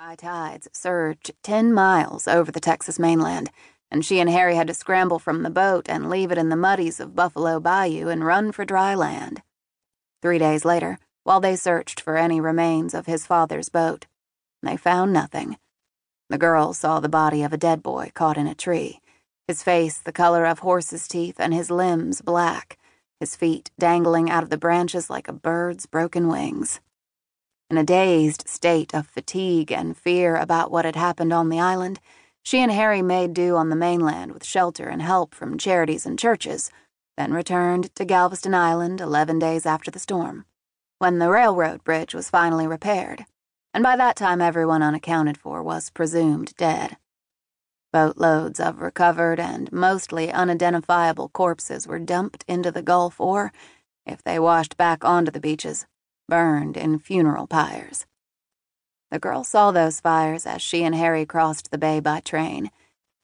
High tides surged 10 miles over the Texas mainland, and she and Harry had to scramble from the boat and leave it in the muddies of Buffalo Bayou and run for dry land. 3 days later, while they searched for any remains of his father's boat, they found nothing. The girls saw the body of a dead boy caught in a tree, his face the color of horse's teeth and his limbs black, his feet dangling out of the branches like a bird's broken wings. In a dazed state of fatigue and fear about what had happened on the island, she and Harry made do on the mainland with shelter and help from charities and churches, then returned to Galveston Island 11 days after the storm, when the railroad bridge was finally repaired, and by that time everyone unaccounted for was presumed dead. Boatloads of recovered and mostly unidentifiable corpses were dumped into the Gulf or, if they washed back onto the beaches, burned in funeral pyres. The girl saw those fires as she and Harry crossed the bay by train,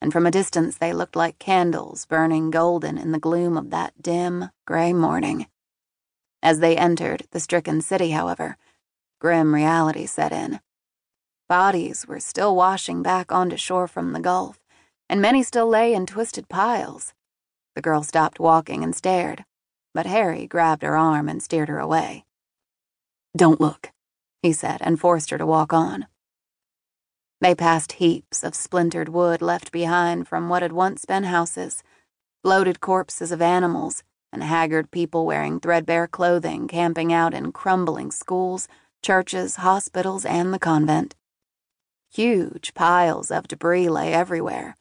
and from a distance they looked like candles burning golden in the gloom of that dim, gray morning. As they entered the stricken city, however, grim reality set in. Bodies were still washing back onto shore from the Gulf, and many still lay in twisted piles. The girl stopped walking and stared, but Harry grabbed her arm and steered her away. "Don't look," he said, and forced her to walk on. They passed heaps of splintered wood left behind from what had once been houses, bloated corpses of animals, and haggard people wearing threadbare clothing camping out in crumbling schools, churches, hospitals, and the convent. Huge piles of debris lay everywhere.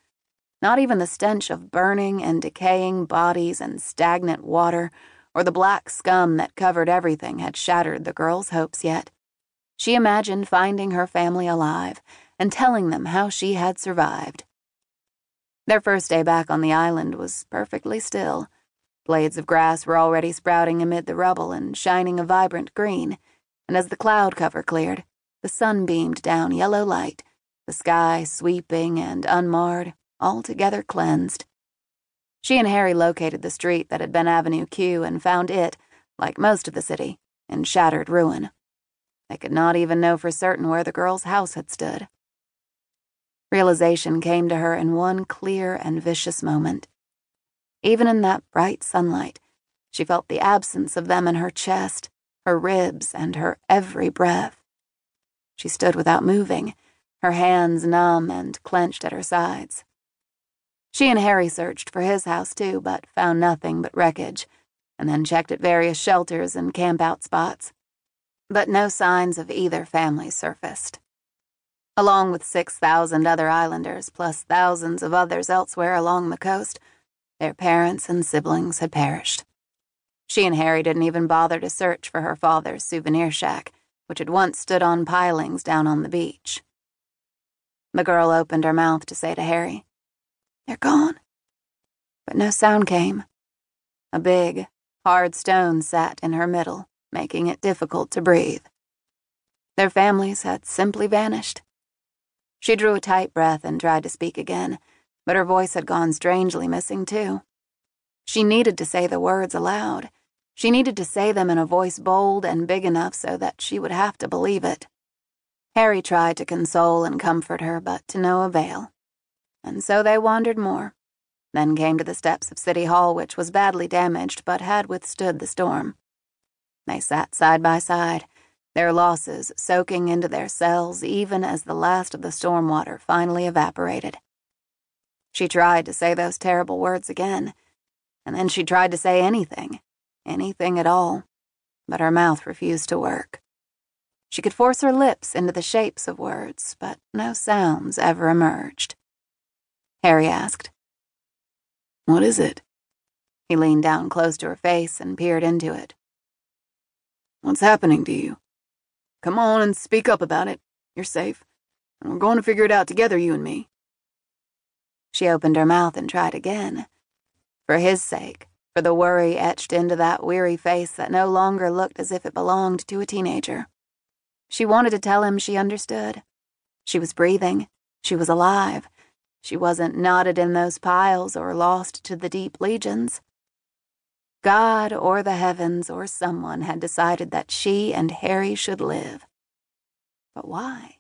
Not even the stench of burning and decaying bodies and stagnant water or the black scum that covered everything had shattered the girl's hopes yet. She imagined finding her family alive and telling them how she had survived. Their first day back on the island was perfectly still. Blades of grass were already sprouting amid the rubble and shining a vibrant green, and as the cloud cover cleared, the sun beamed down yellow light, the sky sweeping and unmarred, altogether cleansed. She and Harry located the street that had been Avenue Q and found it, like most of the city, in shattered ruin. They could not even know for certain where the girl's house had stood. Realization came to her in one clear and vicious moment. Even in that bright sunlight, she felt the absence of them in her chest, her ribs, and her every breath. She stood without moving, her hands numb and clenched at her sides. She and Harry searched for his house too, but found nothing but wreckage, and then checked at various shelters and camp-out spots. But no signs of either family surfaced. Along with 6,000 other islanders, plus thousands of others elsewhere along the coast, their parents and siblings had perished. She and Harry didn't even bother to search for her father's souvenir shack, which had once stood on pilings down on the beach. The girl opened her mouth to say to Harry, "They're gone." But no sound came. A big, hard stone sat in her middle, making it difficult to breathe. Their families had simply vanished. She drew a tight breath and tried to speak again, but her voice had gone strangely missing too. She needed to say the words aloud. She needed to say them in a voice bold and big enough so that she would have to believe it. Harry tried to console and comfort her, but to no avail. And so they wandered more, then came to the steps of City Hall, which was badly damaged but had withstood the storm. They sat side by side, their losses soaking into their cells even as the last of the storm water finally evaporated. She tried to say those terrible words again, and then she tried to say anything, anything at all, but her mouth refused to work. She could force her lips into the shapes of words, but no sounds ever emerged. Harry asked, "What is it?" He leaned down close to her face and peered into it. "What's happening to you? Come on and speak up about it. You're safe, and we're going to figure it out together, you and me." She opened her mouth and tried again. For his sake, for the worry etched into that weary face that no longer looked as if it belonged to a teenager. She wanted to tell him she understood. She was breathing. She was alive. She wasn't knotted in those piles or lost to the deep legions. God or the heavens or someone had decided that she and Harry should live. But why?